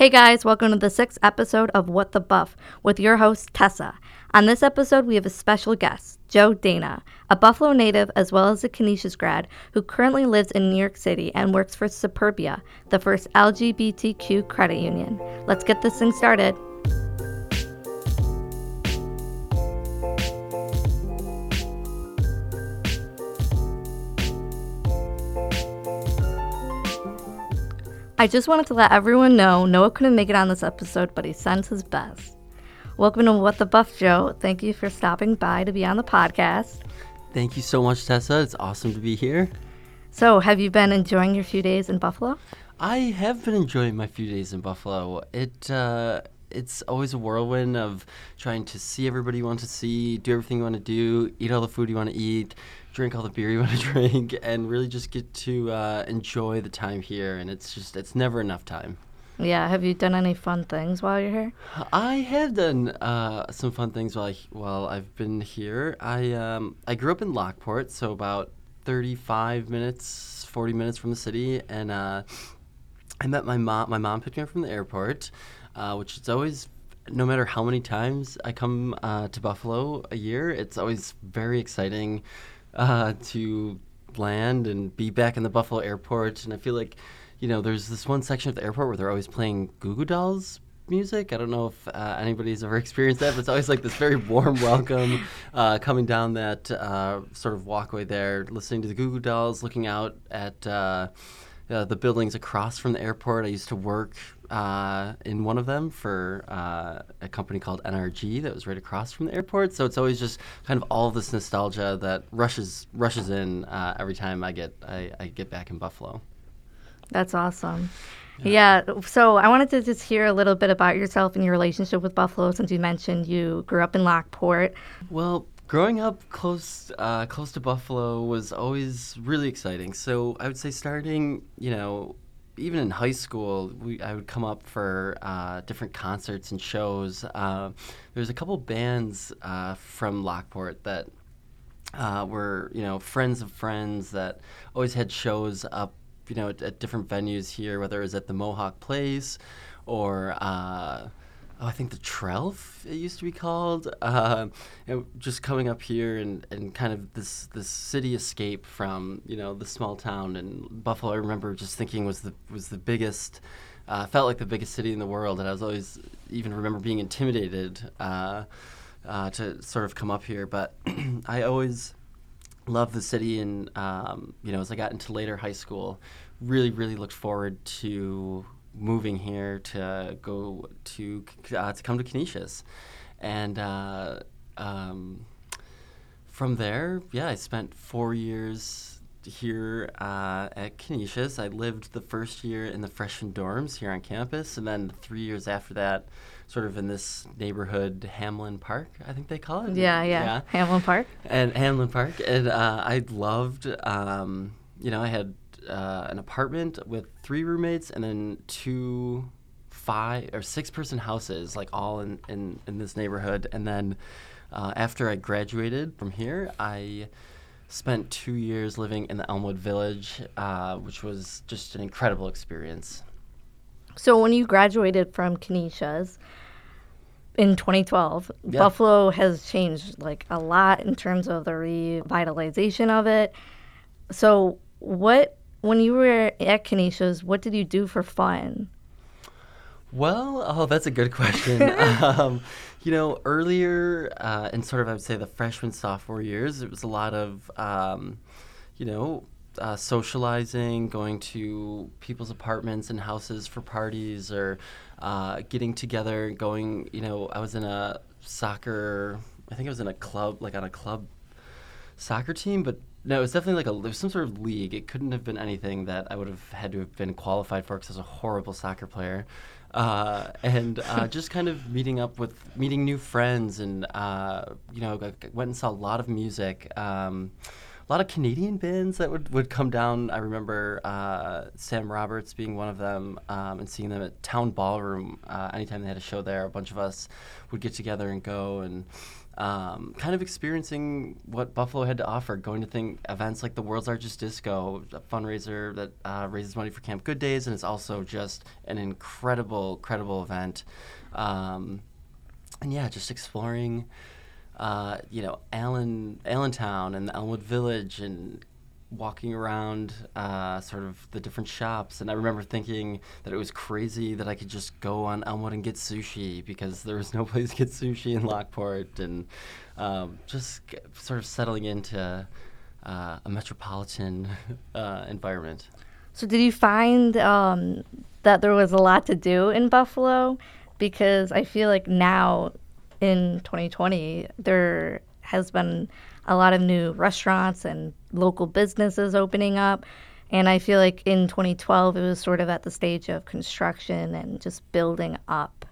Hey guys, welcome to the 6th episode of What the Buff with your host, Tessa. On this episode, we have a special guest, Joe Dana, a Buffalo native as well as a Canisius grad who currently lives in New York City and works for Superbia, the first LGBTQ credit union. Let's get this thing started. I just wanted to let everyone know Noah couldn't make it on this episode, but he sends his best. Welcome to What the Buff, Joe. Thank you for stopping by to be on the podcast. Thank you so much, Tessa. It's awesome to be here. So, have you been enjoying your few days in Buffalo? I have been enjoying my few days in Buffalo. It's always a whirlwind of trying to see everybody you want to see, do everything you want to do, eat all the food you want to eat, drink all the beer you want to drink, and really just get to enjoy the time here. And it's never enough time. Yeah. Have you done any fun things while you're here? I have done some fun things while I've been here. I grew up in Lockport, so about 40 minutes from the city. And I met my mom. My mom picked me up from the airport. Which it's always, no matter how many times I come to Buffalo a year, it's always very exciting to land and be back in the Buffalo airport. And I feel like, you know, there's this one section of the airport where they're always playing Goo Goo Dolls music. I don't know if anybody's ever experienced that, but it's always like this very warm welcome coming down that sort of walkway there, listening to the Goo Goo Dolls, looking out at the buildings across from the airport. I used to work in one of them for a company called NRG that was right across from the airport. So it's always just kind of all this nostalgia that rushes in every time I get back in Buffalo. That's awesome. Yeah, so I wanted to just hear a little bit about yourself and your relationship with Buffalo, since you mentioned you grew up in Lockport. Well, growing up close to Buffalo was always really exciting. So I would say starting, you know, even in high school, I would come up for different concerts and shows. There's a couple bands from Lockport that were, you know, friends of friends that always had shows up, you know, at different venues here, whether it was at the Mohawk Place or I think the Trellf, it used to be called. And just coming up here and kind of this city escape from, you know, the small town. And Buffalo, I remember just thinking was the biggest, felt like the biggest city in the world. And I was always, even remember being intimidated to sort of come up here. But I always loved the city. And, you know, as I got into later high school, really, really looked forward to moving here to come to Canisius, and from there, I spent 4 years here at Canisius. I lived the first year in the freshman dorms here on campus, and then 3 years after that, sort of in this neighborhood, Hamlin Park, I think they call it. Yeah. Hamlin Park, and I loved. You know, I had an apartment with 3 roommates and then 2 5- or 6 person houses, like all in this neighborhood. And then after I graduated from here, I spent 2 years living in the Elmwood Village, which was just an incredible experience. So when you graduated from Canisius in 2012, Buffalo has changed like a lot in terms of the revitalization of it. So when you were at Canisius, what did you do for fun? Well, that's a good question. You know, earlier in sort of, I would say, the freshman, sophomore years, it was a lot of, socializing, going to people's apartments and houses for parties, or getting together, going, you know, I was in a club, like on a club soccer team, but no, it was definitely like there was some sort of league. It couldn't have been anything that I would have had to have been qualified for, because I was a horrible soccer player. And just kind of meeting new friends, and, you know, I went and saw a lot of music. A lot of Canadian bands that would come down. I remember Sam Roberts being one of them, and seeing them at Town Ballroom. Anytime they had a show there, a bunch of us would get together and go. And kind of experiencing what Buffalo had to offer, going to events like the World's Largest Disco, a fundraiser that raises money for Camp Good Days, and it's also just an incredible event. And yeah, just exploring, Allentown and the Elmwood Village and walking around sort of the different shops. And I remember thinking that it was crazy that I could just go on Elmwood and get sushi because there was no place to get sushi in Lockport, and just sort of settling into a metropolitan environment. So did you find that there was a lot to do in Buffalo? Because I feel like now in 2020, there has been a lot of new restaurants and local businesses opening up. And I feel like in 2012, it was sort of at the stage of construction and just building up.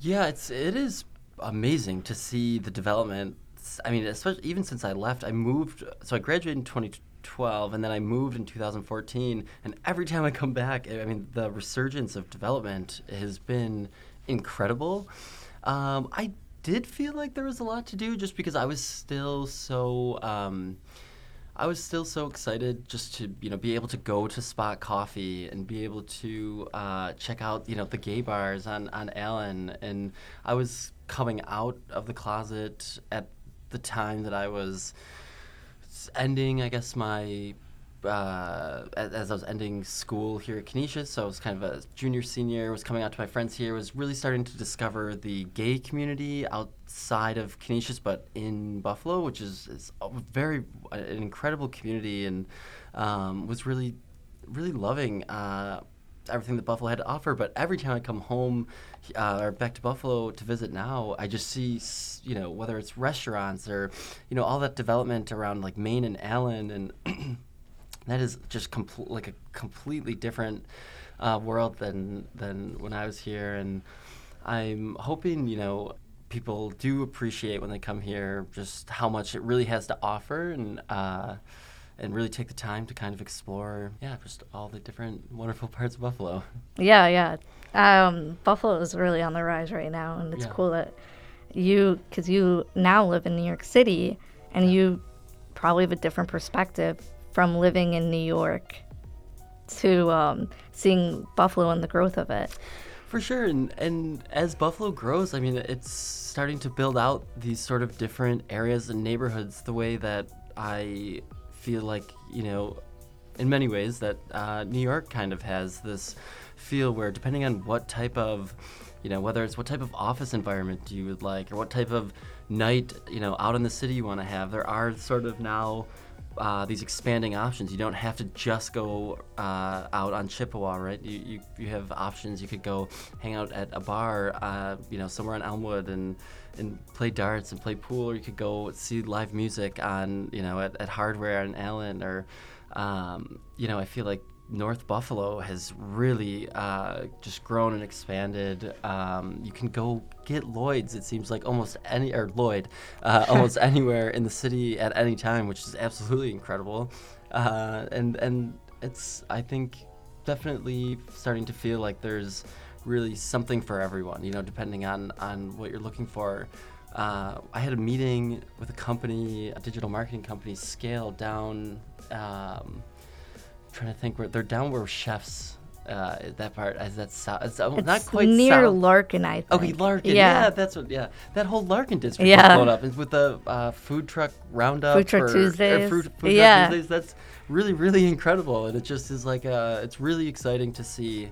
Yeah, it is amazing to see the development. I mean, especially even since I left, I graduated in 2012, and then I moved in 2014. And every time I come back, I mean, the resurgence of development has been incredible. I did feel like there was a lot to do just because I was still so excited just to be able to go to Spot Coffee and be able to check out the gay bars on Allen. And I was coming out of the closet at the time that I was ending, I guess, my as I was ending school here at Canisius. So I was kind of a junior, senior, was coming out to my friends here, was really starting to discover the gay community outside of Canisius, but in Buffalo, which is an incredible community, and was really, really loving everything that Buffalo had to offer. But every time I come home or back to Buffalo to visit now, I just see, whether it's restaurants or, all that development around like Maine and Allen, and that is just like a completely different world than when I was here. And I'm hoping, people do appreciate when they come here just how much it really has to offer, and really take the time to kind of explore, just all the different wonderful parts of Buffalo. Yeah. Buffalo is really on the rise right now, and it's cool that because you now live in New York City, and you probably have a different perspective from living in New York to seeing Buffalo and the growth of it. For sure, and as Buffalo grows, I mean, it's starting to build out these sort of different areas and neighborhoods the way that I feel like, in many ways that New York kind of has this feel where, depending on what type of, whether it's what type of office environment you would like or what type of night, out in the city you want to have, there are sort of now these expanding options. You don't have to just go out on Chippewa, right? You have options. You could go hang out at a bar, somewhere on Elmwood and play darts and play pool, or you could go see live music on, at Hardware on Allen, or, I feel like North Buffalo has really just grown and expanded. You can go get Lloyd's, it seems like, almost anywhere in the city at any time, which is absolutely incredible. And it's, I think, definitely starting to feel like there's really something for everyone, depending on what you're looking for. I had a meeting with a digital marketing company, Scale Down, trying to think where they're down where chefs that part is that south, it's not quite near south. Larkin, I think. Okay, Larkin. Yeah, that's what. Yeah, that whole Larkin district was blown up, and with the food truck roundup, food truck Tuesdays. That's really incredible, and it just is like it's really exciting to see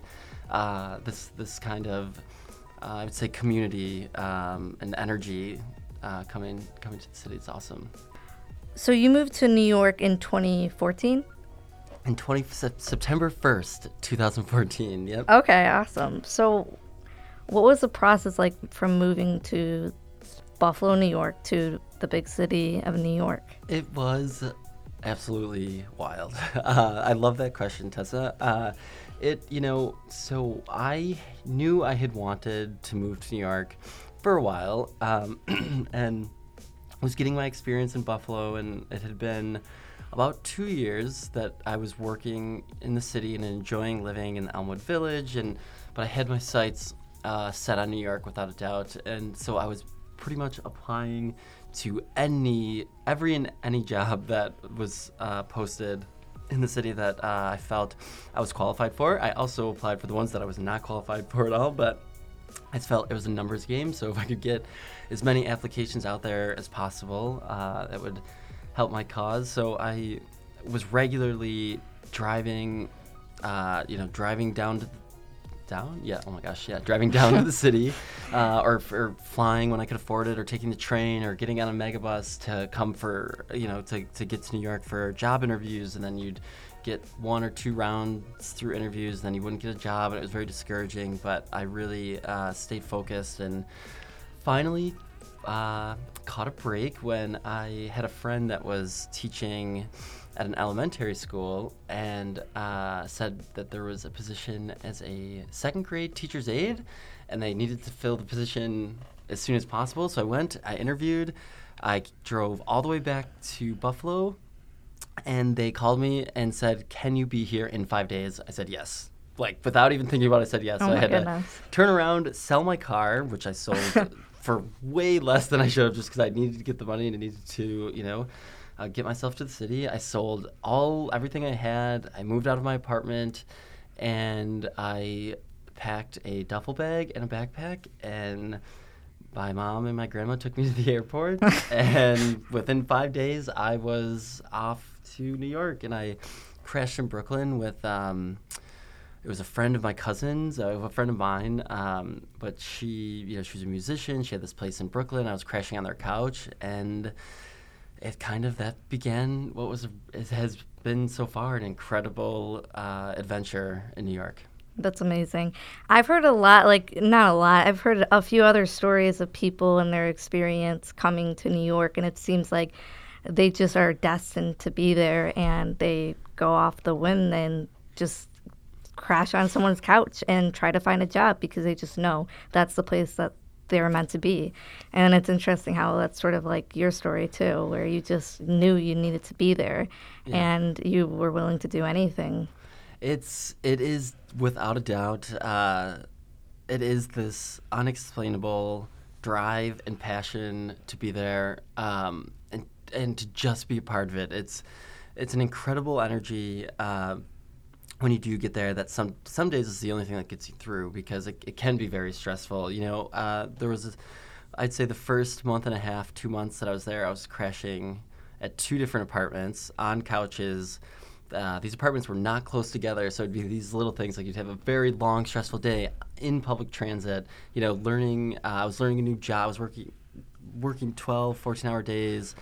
this kind of I would say community and energy coming to the city. It's awesome. So you moved to New York in 2014. In September 1st, 2014, yep. Okay, awesome. So what was the process like from moving to Buffalo, New York, to the big city of New York? It was absolutely wild. I love that question, Tessa. So I knew I had wanted to move to New York for a while, and was getting my experience in Buffalo, and it had been about 2 years that I was working in the city and enjoying living in Elmwood Village, but I had my sights set on New York without a doubt, and so I was pretty much applying to every and any job that was posted in the city that I felt I was qualified for. I also applied for the ones that I was not qualified for at all, but I felt it was a numbers game. So if I could get as many applications out there as possible, that would help my cause. So I was regularly driving, driving down to the city, or flying when I could afford it, or taking the train, or getting on a megabus to come for, to get to New York for job interviews. And then you'd get one or two rounds through interviews, and then you wouldn't get a job, and it was very discouraging. But I really stayed focused, and finally caught a break when I had a friend that was teaching at an elementary school, and said that there was a position as a second grade teacher's aide, and they needed to fill the position as soon as possible. So I went, I interviewed, I drove all the way back to Buffalo, and they called me and said, "Can you be here in 5 days?" I said yes. Like, without even thinking about it, I said yes. Oh, so I had to turn around, sell my car, which I sold for way less than I should have, just because I needed to get the money and I needed to, get myself to the city. I sold everything I had. I moved out of my apartment, and I packed a duffel bag and a backpack, and my mom and my grandma took me to the airport. And within 5 days, I was off to New York, and I crashed in Brooklyn with it was a friend of my cousin's, a friend of mine, but she was a musician. She had this place in Brooklyn. I was crashing on their couch, and that began it has been so far an incredible adventure in New York. That's amazing. I've heard I've heard a few other stories of people and their experience coming to New York, and it seems like they just are destined to be there, and they go off the wind and just crash on someone's couch and try to find a job because they just know that's the place that they were meant to be. And it's interesting how that's sort of like your story too, where you just knew you needed to be there, and you were willing to do anything. It is without a doubt, it is this unexplainable drive and passion to be there, and to just be a part of it. It's an incredible energy when you do get there, that some days is the only thing that gets you through, because it can be very stressful. There was, I'd say the first month and a half, 2 months that I was there, I was crashing at two different apartments on couches. These apartments were not close together, so it'd be these little things, like you'd have a very long, stressful day in public transit, I was learning a new job, I was working 12, 14-hour days,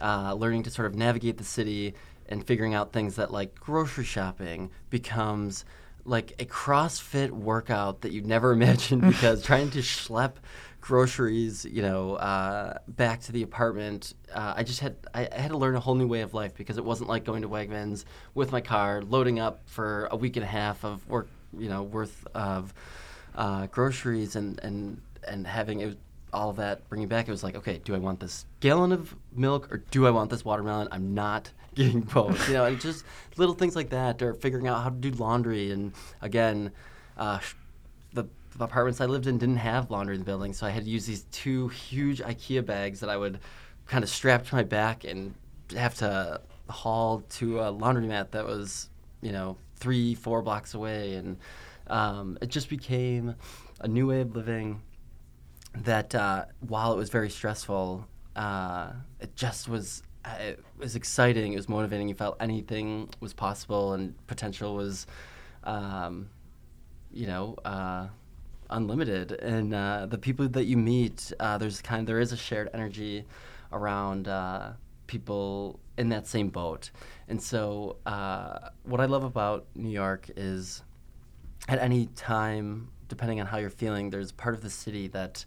learning to sort of navigate the city, and figuring out things that, like, grocery shopping becomes like a CrossFit workout that you'd never imagined, because trying to schlep groceries, back to the apartment, I had to learn a whole new way of life, because it wasn't like going to Wegmans with my car, loading up for a week and a half of work, worth of groceries, and having it. All that bringing back, it was like, okay, do I want this gallon of milk or do I want this watermelon? I'm not getting both, and just little things like that, or figuring out how to do laundry. And again, the apartments I lived in didn't have laundry in the building, so I had to use these two huge IKEA bags that I would kind of strap to my back and have to haul to a laundromat that was, 3-4 blocks away. And it just became a new way of living. That while it was very stressful, it was exciting, it was motivating, you felt anything was possible, and potential was, unlimited. And the people that you meet, there is a shared energy around people in that same boat. And so what I love about New York is, at any time, depending on how you're feeling, there's part of the city that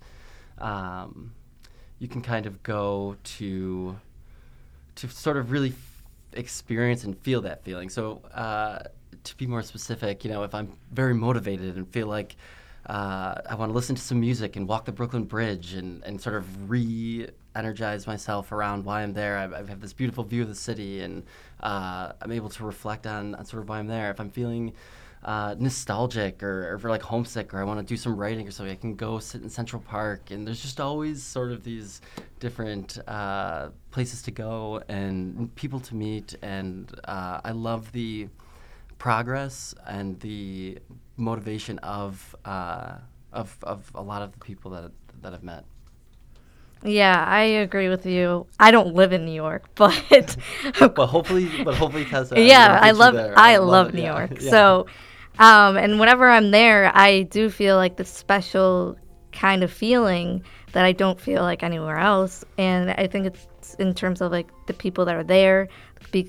you can kind of go to sort of really experience and feel that feeling. So to be more specific, if I'm very motivated and feel like I want to listen to some music and walk the Brooklyn Bridge and sort of re-energize myself around why I'm there. I have this beautiful view of the city, and I'm able to reflect on sort of why I'm there. If I'm feeling nostalgic or if we're like homesick or I want to do some writing or something, I can go sit in Central Park. And there's just always sort of these different places to go and people to meet. And I love the progress and the motivation of a lot of the people that I've met. Yeah, I agree with you. I don't live in New York, but hopefully Tessa. Yeah, I love New York. Yeah. So, and whenever I'm there, I do feel like this special kind of feeling that I don't feel like anywhere else. And I think it's in terms of like the people that are there.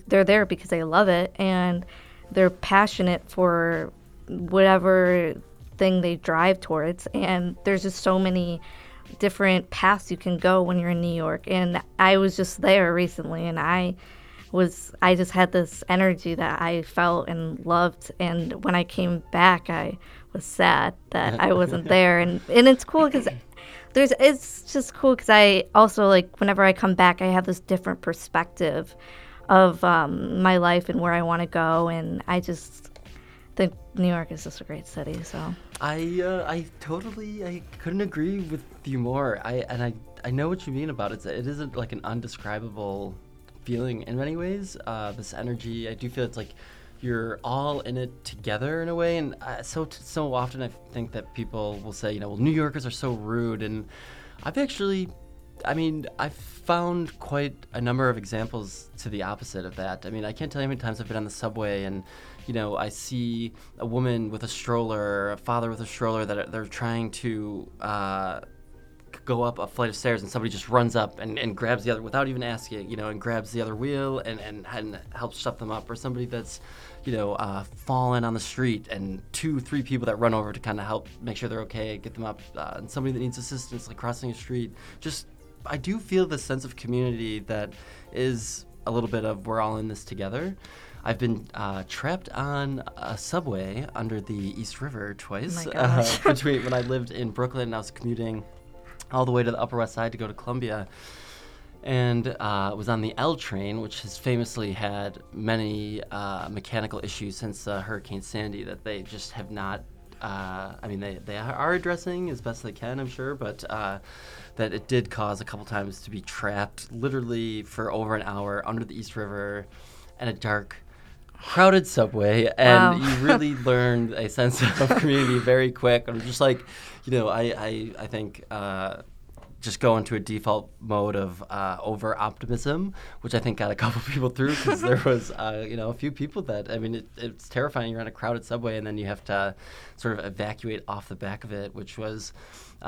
They're there because they love it and they're passionate for whatever thing they drive towards. And there's just so many different paths you can go when you're in New York. And I was just there recently, and I just had this energy that I felt and loved. And when I came back, I was sad that I wasn't there. And it's cool because it's just cool because I also, like, whenever I come back, I have this different perspective of my life and where I want to go. And I just think New York is just a great city. So I couldn't agree with you more. I know what you mean about it. It isn't like an undescribable feeling in many ways. This energy, I do feel it's like you're all in it together in a way. And so often I think that people will say, you know, well, New Yorkers are so rude. And I've found quite a number of examples to the opposite of that. I mean, I can't tell you how many times I've been on the subway and, you know, I see a woman with a stroller, a father with a stroller, that they're trying to go up a flight of stairs, and somebody just runs up and grabs the other, without even asking, you know, and grabs the other wheel and helps shove them up. Or somebody that's, you know, fallen on the street, and 2-3 people that run over to kind of help make sure they're okay, get them up, and somebody that needs assistance, like crossing a street. Just, I do feel the sense of community that is a little bit of we're all in this together. I've been trapped on a subway under the East River twice, between when I lived in Brooklyn and I was commuting all the way to the Upper West Side to go to Columbia, and was on the L train, which has famously had many mechanical issues since Hurricane Sandy that they just have not. They are addressing as best they can, I'm sure, but that it did cause a couple times to be trapped literally for over an hour under the East River, and a dark, crowded subway, and wow. You really learned a sense of community very quick. I'm just like, you know, I think just go into a default mode of over optimism, which I think got a couple people through, because there was a few people that, I mean, it's terrifying. You're on a crowded subway and then you have to sort of evacuate off the back of it, which was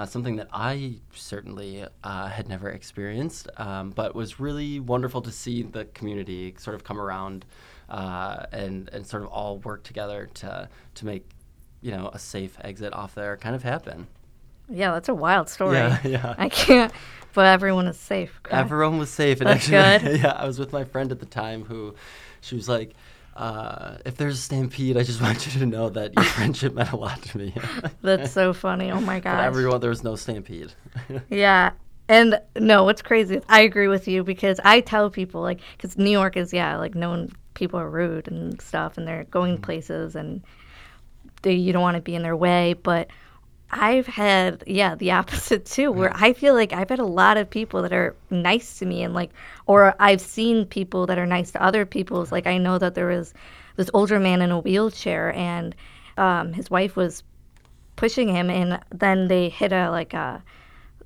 something that I certainly had never experienced, but was really wonderful to see the community sort of come around. And sort of all work together to make, you know, a safe exit off there kind of happen. Yeah, that's a wild story. Yeah. I can't, but everyone is safe. Correct? Everyone was safe. And that's actually good. Yeah, I was with my friend at the time who, she was like, if there's a stampede, I just want you to know that your friendship meant a lot to me. That's so funny. Oh my gosh. But everyone, there was no stampede. Yeah. And no, what's crazy, I agree with you, because I tell people, like, because New York is, yeah, like, no one, people are rude and stuff, and they're going places, and you don't want to be in their way. But I've had, the opposite too, where I feel like I've had a lot of people that are nice to me, and like, or I've seen people that are nice to other people. It's like, I know that there was this older man in a wheelchair, and his wife was pushing him, and then they hit a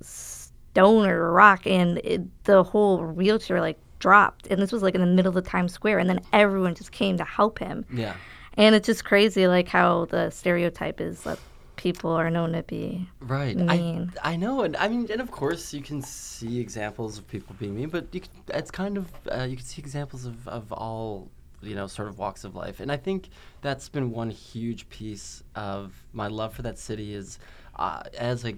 stone or a rock, and the whole wheelchair like dropped, and this was like in the middle of Times Square, and then everyone just came to help him. Yeah, and it's just crazy, like, how the stereotype is that people are known to be right mean. I know, and I mean, and of course you can see examples of people being mean, but you can, it's kind of you can see examples of all, you know, sort of walks of life. And I think that's been one huge piece of my love for that city is, as a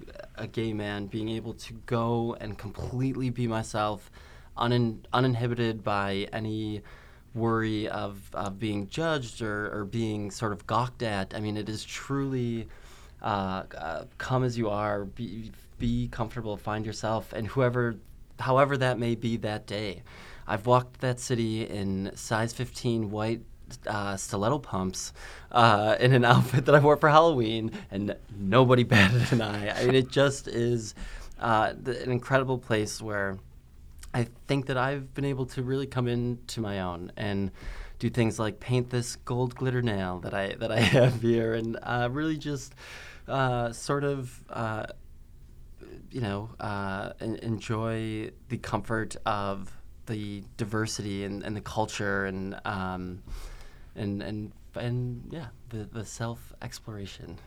gay man, being able to go and completely be myself, uninhibited by any worry of being judged or being sort of gawked at. I mean, it is truly come as you are, be comfortable, find yourself, and however that may be that day. I've walked that city in size 15 white stiletto pumps in an outfit that I wore for Halloween, and nobody batted an eye. I mean, it just is an incredible place where I think that I've been able to really come into my own and do things like paint this gold glitter nail that I have here, and really just sort of enjoy the comfort of the diversity and the culture and the self-exploration.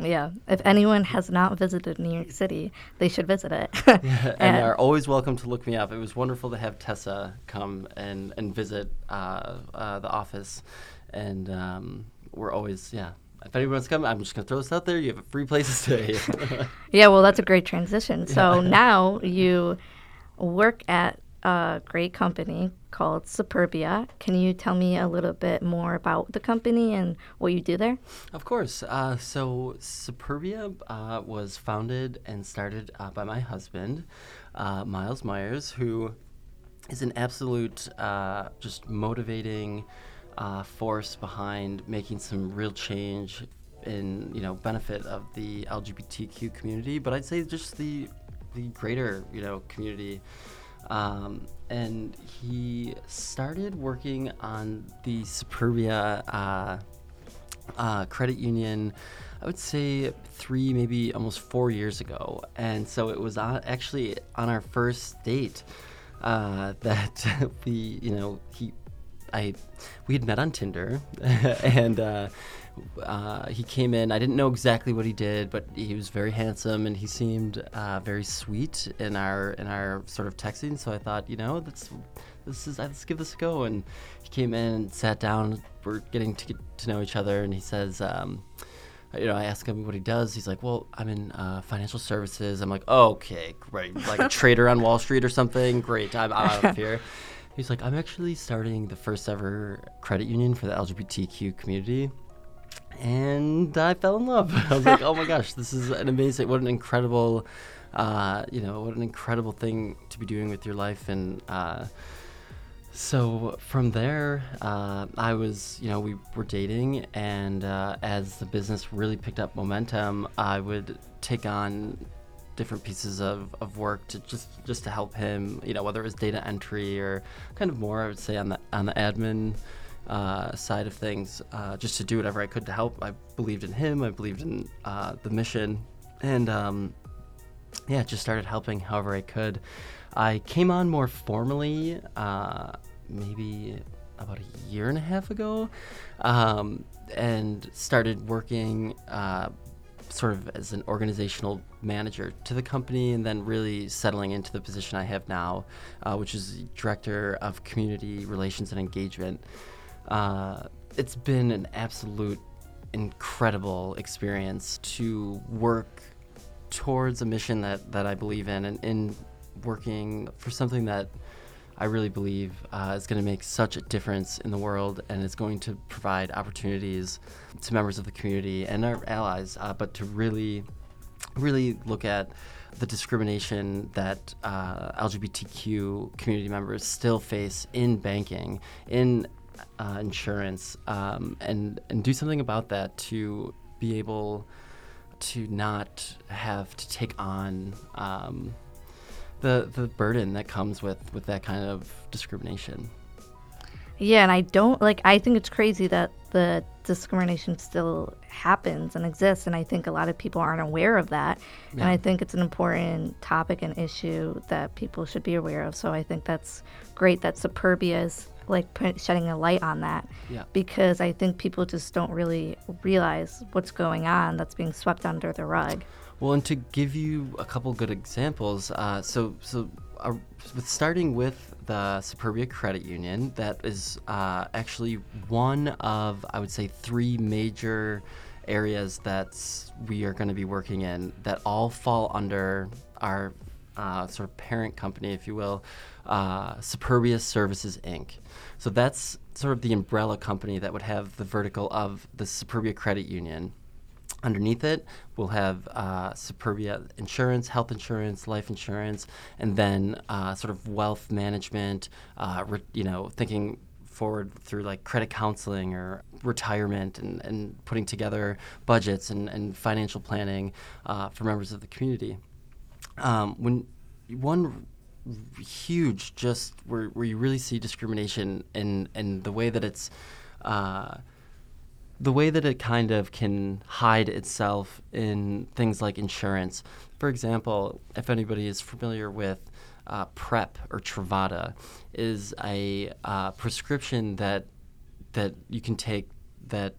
Yeah, if anyone has not visited New York City, they should visit it. And are always welcome to look me up. It was wonderful to have Tessa come and visit the office. And we're always, if anyone's coming, I'm just going to throw this out there. You have a free place to stay. Yeah, well, that's a great transition. So now you work at a great company called Superbia. Can you tell me a little bit more about the company and what you do there? Of course. So Superbia was founded and started by my husband, Miles Myers, who is an absolute just motivating force behind making some real change in, benefit of the LGBTQ community, but I'd say just the greater, community. And he started working on the Superbia Credit Union, I would say 3, maybe almost 4 years ago. And so it was actually on our first date that we had met on Tinder, and he came in. I didn't know exactly what he did, but he was very handsome and he seemed very sweet in our sort of texting. So I thought, let's give this a go. And he came in and sat down. We're getting to get to know each other, and he says, I ask him what he does. He's like, well, I'm in financial services. I'm like, okay, great, like a trader on Wall Street or something. Great, I'm out of here. He's like, I'm actually starting the first ever credit union for the LGBTQ community. And I fell in love. I was like, oh my gosh, this is what an incredible thing to be doing with your life. And so from there, I was, we were dating, and as the business really picked up momentum, I would take on different pieces of work to just to help him, whether it was data entry or kind of more, I would say, on the admin side of things, just to do whatever I could to help. I believed in him. I believed in the mission, and just started helping however I could. I came on more formally maybe about a year and a half ago, and started working sort of as an organizational manager to the company, and then really settling into the position I have now, which is Director of Community Relations and Engagement. It's been an absolute incredible experience to work towards a mission that I believe in, and in working for something that I really believe is going to make such a difference in the world, and it's going to provide opportunities to members of the community and our allies, but to really, really look at the discrimination that LGBTQ community members still face in banking, in insurance, and do something about that to be able to not have to take on the burden that comes with that kind of discrimination. Yeah, and I think it's crazy that the discrimination still happens and exists, and I think a lot of people aren't aware of that. Yeah. And I think it's an important topic and issue that people should be aware of. So I think that's great that Superbia is shedding a light on that, because I think people just don't really realize what's going on that's being swept under the rug. Well, and to give you a couple good examples, starting with the Superbia Credit Union, that is actually one of, I would say, 3 major areas that we are going to be working in that all fall under our sort of parent company, if you will, Superbia Services, Inc. So that's sort of the umbrella company that would have the vertical of the Superbia Credit Union. Underneath it, we'll have Superbia insurance, health insurance, life insurance, and then sort of wealth management, thinking forward through like credit counseling or retirement and putting together budgets and financial planning for members of the community. When one huge just where you really see discrimination and the way that it's the way that it kind of can hide itself in things like insurance. For example, if anybody is familiar with PrEP or Truvada, is a prescription that you can take that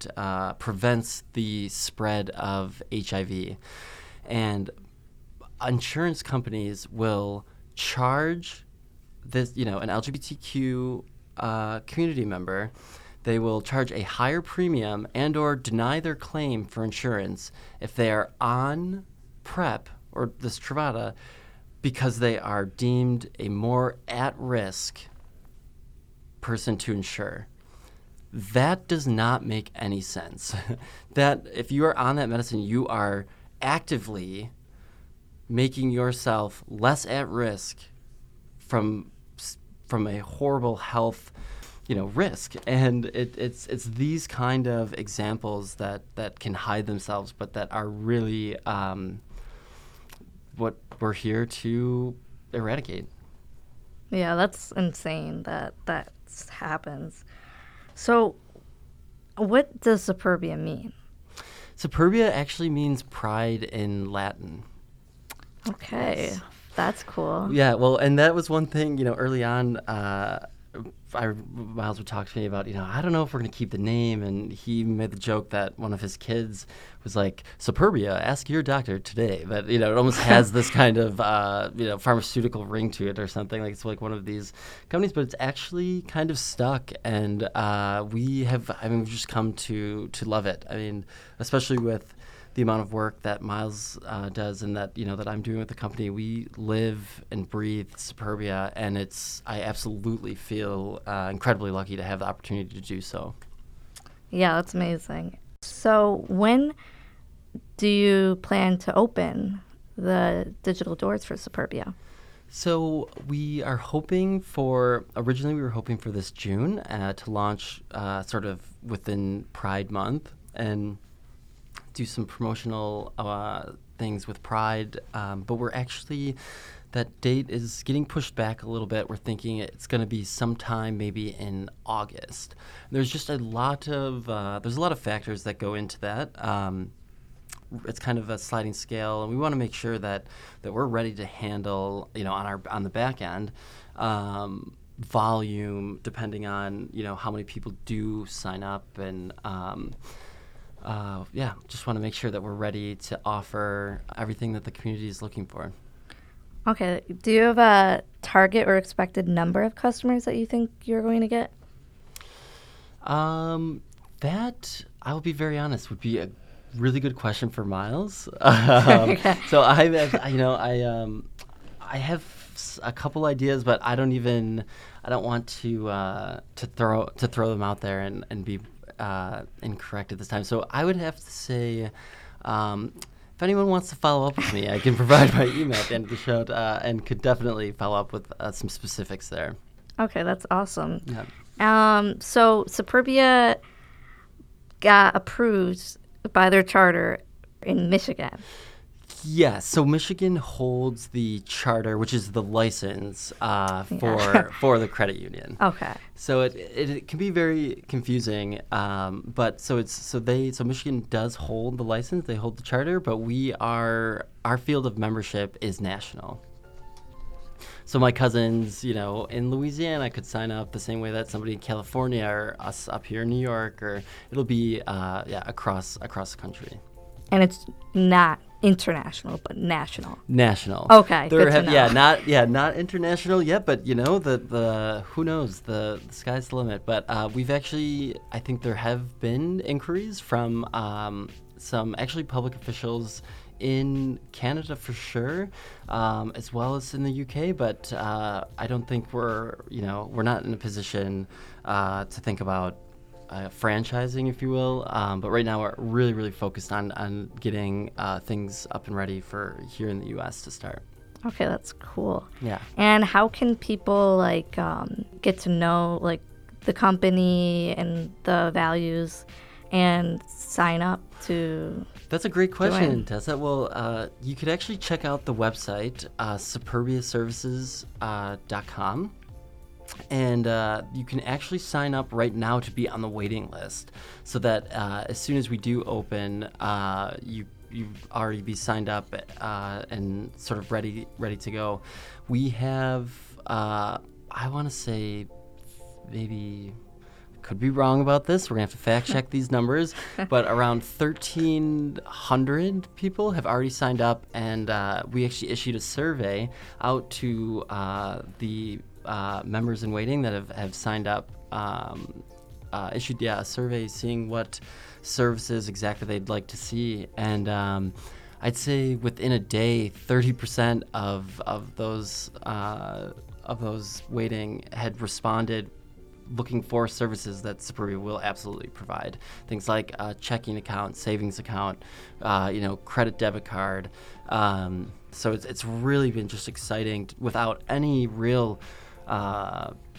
prevents the spread of HIV. And insurance companies will charge this, an LGBTQ community member. They will charge a higher premium and or deny their claim for insurance if they are on PrEP or this Truvada because they are deemed a more at-risk person to insure. That does not make any sense. That if you are on that medicine, you are actively making yourself less at risk from a horrible health risk. And it's these kind of examples that can hide themselves, but that are really what we're here to eradicate. Yeah, that's insane that happens. So what does Superbia mean? Superbia actually means pride in Latin. Okay, that's cool. Yeah, well, and that was one thing, early on, Miles would talk to me about, I don't know if we're going to keep the name. And he made the joke that one of his kids was like, Superbia, ask your doctor today. But, it almost has this kind of, pharmaceutical ring to it or something. Like it's like one of these companies, but it's actually kind of stuck. And we've just come to love it. I mean, especially with the amount of work that Miles does and that that I'm doing with the company, we live and breathe Superbia, and I absolutely feel incredibly lucky to have the opportunity to do so. Yeah, that's amazing. So when do you plan to open the digital doors for Superbia? So we are hoping originally we were hoping for this June to launch sort of within Pride Month and do some promotional things with Pride, but we're actually, that date is getting pushed back a little bit. We're thinking it's going to be sometime maybe in August. There's just a lot of factors that go into that. It's kind of a sliding scale, and we want to make sure that we're ready to handle, on the back end, volume, depending on, how many people do sign up and, just want to make sure that we're ready to offer everything that the community is looking for. Okay. Do you have a target or expected number of customers that you think you're going to get? That, I will be very honest, would be a really good question for Miles. Okay. So I have a couple ideas, but I don't want to throw them out there and be incorrect at this time. So I would have to say, if anyone wants to follow up with me, I can provide my email at the end of the show and could definitely follow up with some specifics there. Okay, that's awesome. Yeah. So Superbia got approved by their charter in Michigan. Yes. Yeah, so Michigan holds the charter, which is the license for the credit union. Okay. So it can be very confusing, but Michigan does hold the license, they hold the charter, but our field of membership is national. So my cousins, in Louisiana could sign up the same way that somebody in California or us up here in New York, or it'll be across the country. And it's not international, but national. National. Okay. Not international yet, but the who knows, the sky's the limit. But we've actually, I think there have been inquiries from some actually public officials in Canada for sure, as well as in the UK. But I don't think we're not in a position to think about franchising, if you will, but right now we're really, really focused on getting things up and ready for here in the U.S. to start. Okay, that's cool. Yeah. And how can people get to know the company and the values and sign up to... That's a great question, Tessa. Well, you could actually check out the website, SuperbiaServices.com. And you can actually sign up right now to be on the waiting list so that as soon as we do open, you've already be signed up and sort of ready to go. We have, I want to say maybe... could be wrong about this. We're going to have to fact check these numbers. But around 1,300 people have already signed up. And we actually issued a survey out to the members in waiting that have signed up, issued a survey seeing what services exactly they'd like to see. And I'd say within a day, 30% of those waiting had responded looking for services that Superbia will absolutely provide. Things like checking account, savings account, credit, debit card. So it's really been just exciting without any real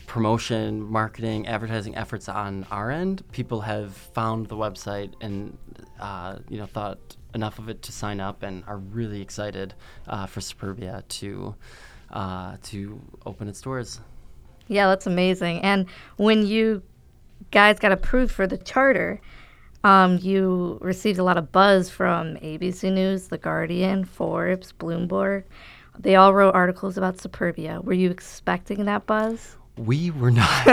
promotion, marketing, advertising efforts on our end. People have found the website and thought enough of it to sign up and are really excited for Superbia to open its doors. Yeah, that's amazing. And when you guys got approved for the charter, you received a lot of buzz from ABC News, The Guardian, Forbes, Bloomberg. They all wrote articles about Superbia. Were you expecting that buzz? We were not.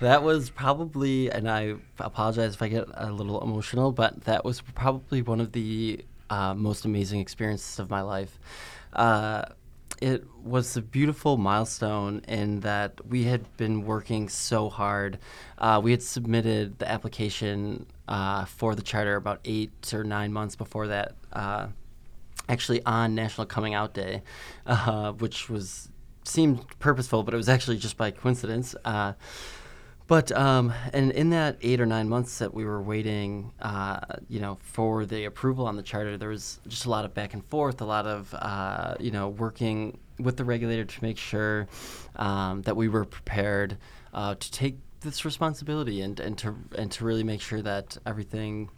That was probably, and I apologize if I get a little emotional, but that was probably one of the most amazing experiences of my life. It was a beautiful milestone in that we had been working so hard. We had submitted the application for the charter about 8 or 9 months before that, actually on National Coming Out Day, which seemed purposeful, but it was actually just by coincidence. But in that 8 or 9 months that we were waiting, for the approval on the charter, there was just a lot of back and forth, a lot of, working with the regulator to make sure that we were prepared to take this responsibility and to really make sure that everything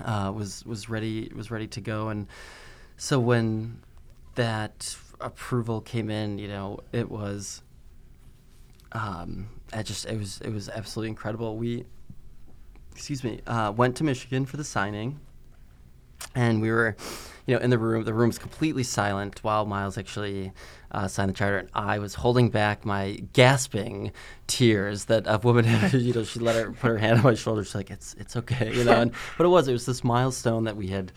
was ready to go. And so when that approval came in, it was. It was absolutely incredible. We, went to Michigan for the signing, and we were, in the room. The room's completely silent while Miles actually signed the charter, and I was holding back my gasping tears that a woman had. She put her hand on my shoulder. She's like, "It's okay," And but it was this milestone that we had.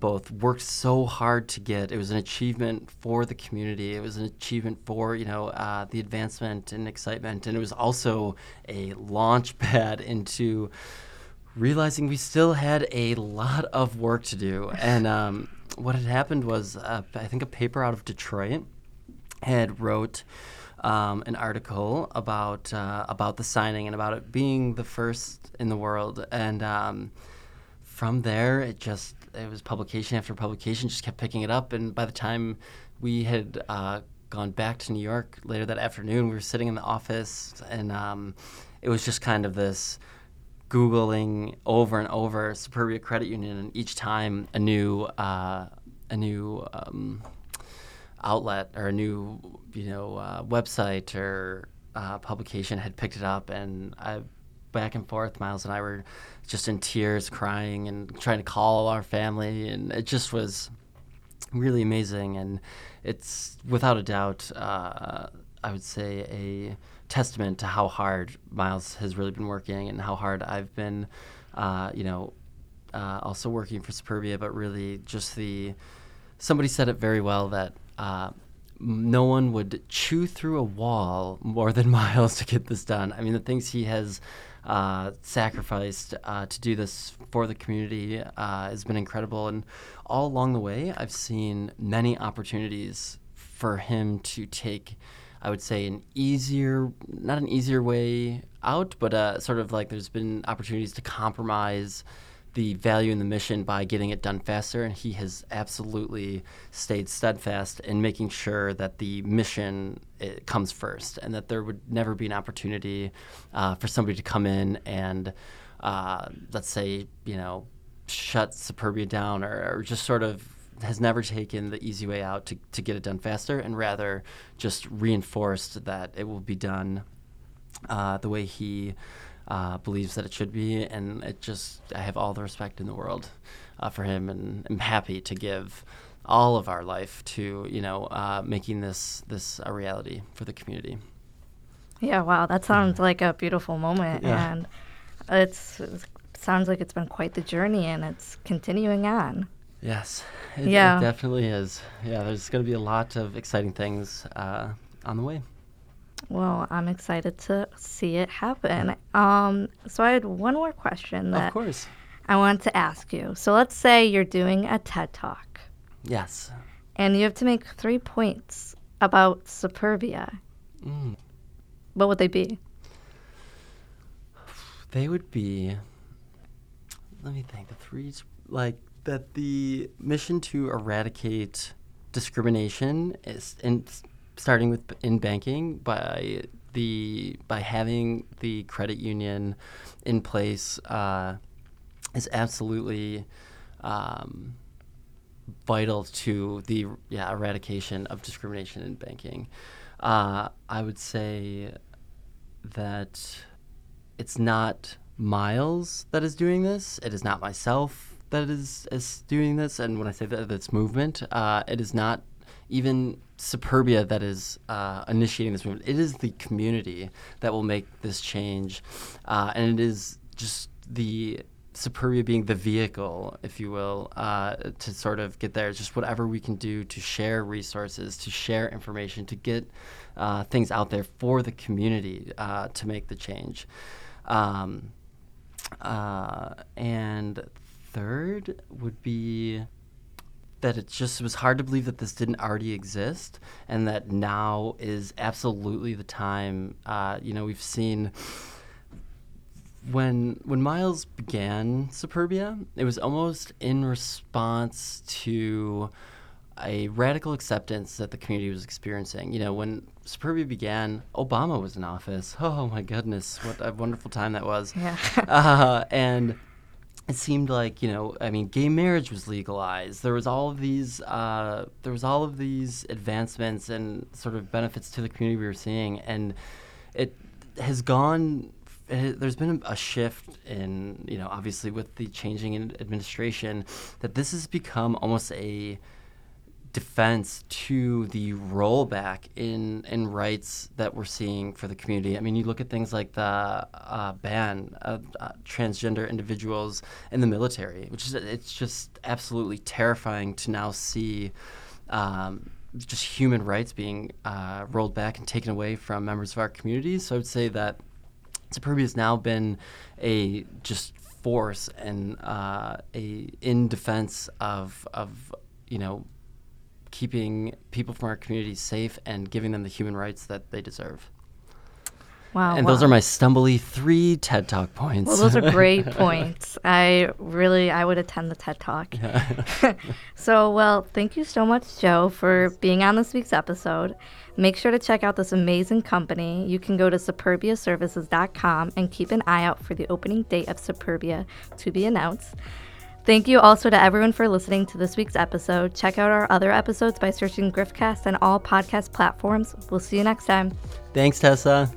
Both worked so hard to get. It was an achievement for the community. It was an achievement for the advancement and excitement, and it was also a launch pad into realizing we still had a lot of work to do. And what had happened was I think a paper out of Detroit had wrote an article about the signing and about it being the first in the world, and from there it was publication after publication, just kept picking it up. And by the time we had gone back to New York later that afternoon, we were sitting in the office, and it was just kind of this Googling over and over Superbia Credit Union, and each time a new outlet or a new website or publication had picked it up, and I back and forth. Miles and I were just in tears, crying, and trying to call our family, and it just was really amazing. And it's without a doubt, I would say, a testament to how hard Miles has really been working, and how hard I've been, also working for Superbia. But really, just somebody said it very well that. No one would chew through a wall more than Miles to get this done. I mean, the things he has sacrificed to do this for the community has been incredible. And all along the way, I've seen many opportunities for him to take, I would say, not an easier way out, but sort of like there's been opportunities to compromise the value in the mission by getting it done faster, and he has absolutely stayed steadfast in making sure that the mission comes first and that there would never be an opportunity for somebody to come in and, let's say, you know, shut Superbia down or just sort of has never taken the easy way out to get it done faster, and rather just reinforced that it will be done the way he believes that it should be. And it just, I have all the respect in the world for him, and I'm happy to give all of our life to, you know, making this a reality for the community. Yeah, wow, that sounds like a beautiful moment. Yeah. And it sounds like it's been quite the journey, and it's continuing on. Yes, it definitely is. Yeah, there's going to be a lot of exciting things on the way. Well, I'm excited to see it happen. So I had one more question that I wanted to ask you. So let's say you're doing a TED Talk. Yes. And you have to make 3 points about Superbia. Mm. What would they be? They would be, let me think, the three, like, that the mission to eradicate discrimination is starting with in banking by having the credit union in place is absolutely vital to the eradication of discrimination in banking. I would say that it's not Miles that is doing this. It is not myself that is doing this, and when I say that, that's movement. It is not even Superbia that is initiating this movement. It is the community that will make this change, and it is just the Superbia being the vehicle, if you will, to sort of get there. It's just whatever we can do to share resources, to share information, to get things out there for the community to make the change. And third would be that it just was hard to believe that this didn't already exist, and that now is absolutely the time. You know, we've seen when Miles began Superbia, it was almost in response to a radical acceptance that the community was experiencing. You know, when Superbia began, Obama was in office. Oh my goodness, what a wonderful time that was. Yeah. And it seemed like, you know, I mean, gay marriage was legalized. There was all of these, advancements and sort of benefits to the community we were seeing, and it has gone. There's been a shift in, you know, obviously with the changing in administration, that this has become almost a defense to the rollback in rights that we're seeing for the community. I mean, you look at things like the ban of transgender individuals in the military, which is, it's just absolutely terrifying to now see just human rights being rolled back and taken away from members of our community. So I would say that Superbia has now been a just force and in defense of, you know, keeping people from our community safe and giving them the human rights that they deserve. Wow. And those are my stumbly 3 TED Talk points. Well, those are great points. I would attend the TED Talk. Yeah. So, well, thank you so much, Joe, for being on this week's episode. Make sure to check out this amazing company. You can go to SuperbiaServices.com and keep an eye out for the opening date of Superbia to be announced. Thank you also to everyone for listening to this week's episode. Check out our other episodes by searching Griffcast on all podcast platforms. We'll see you next time. Thanks, Tessa.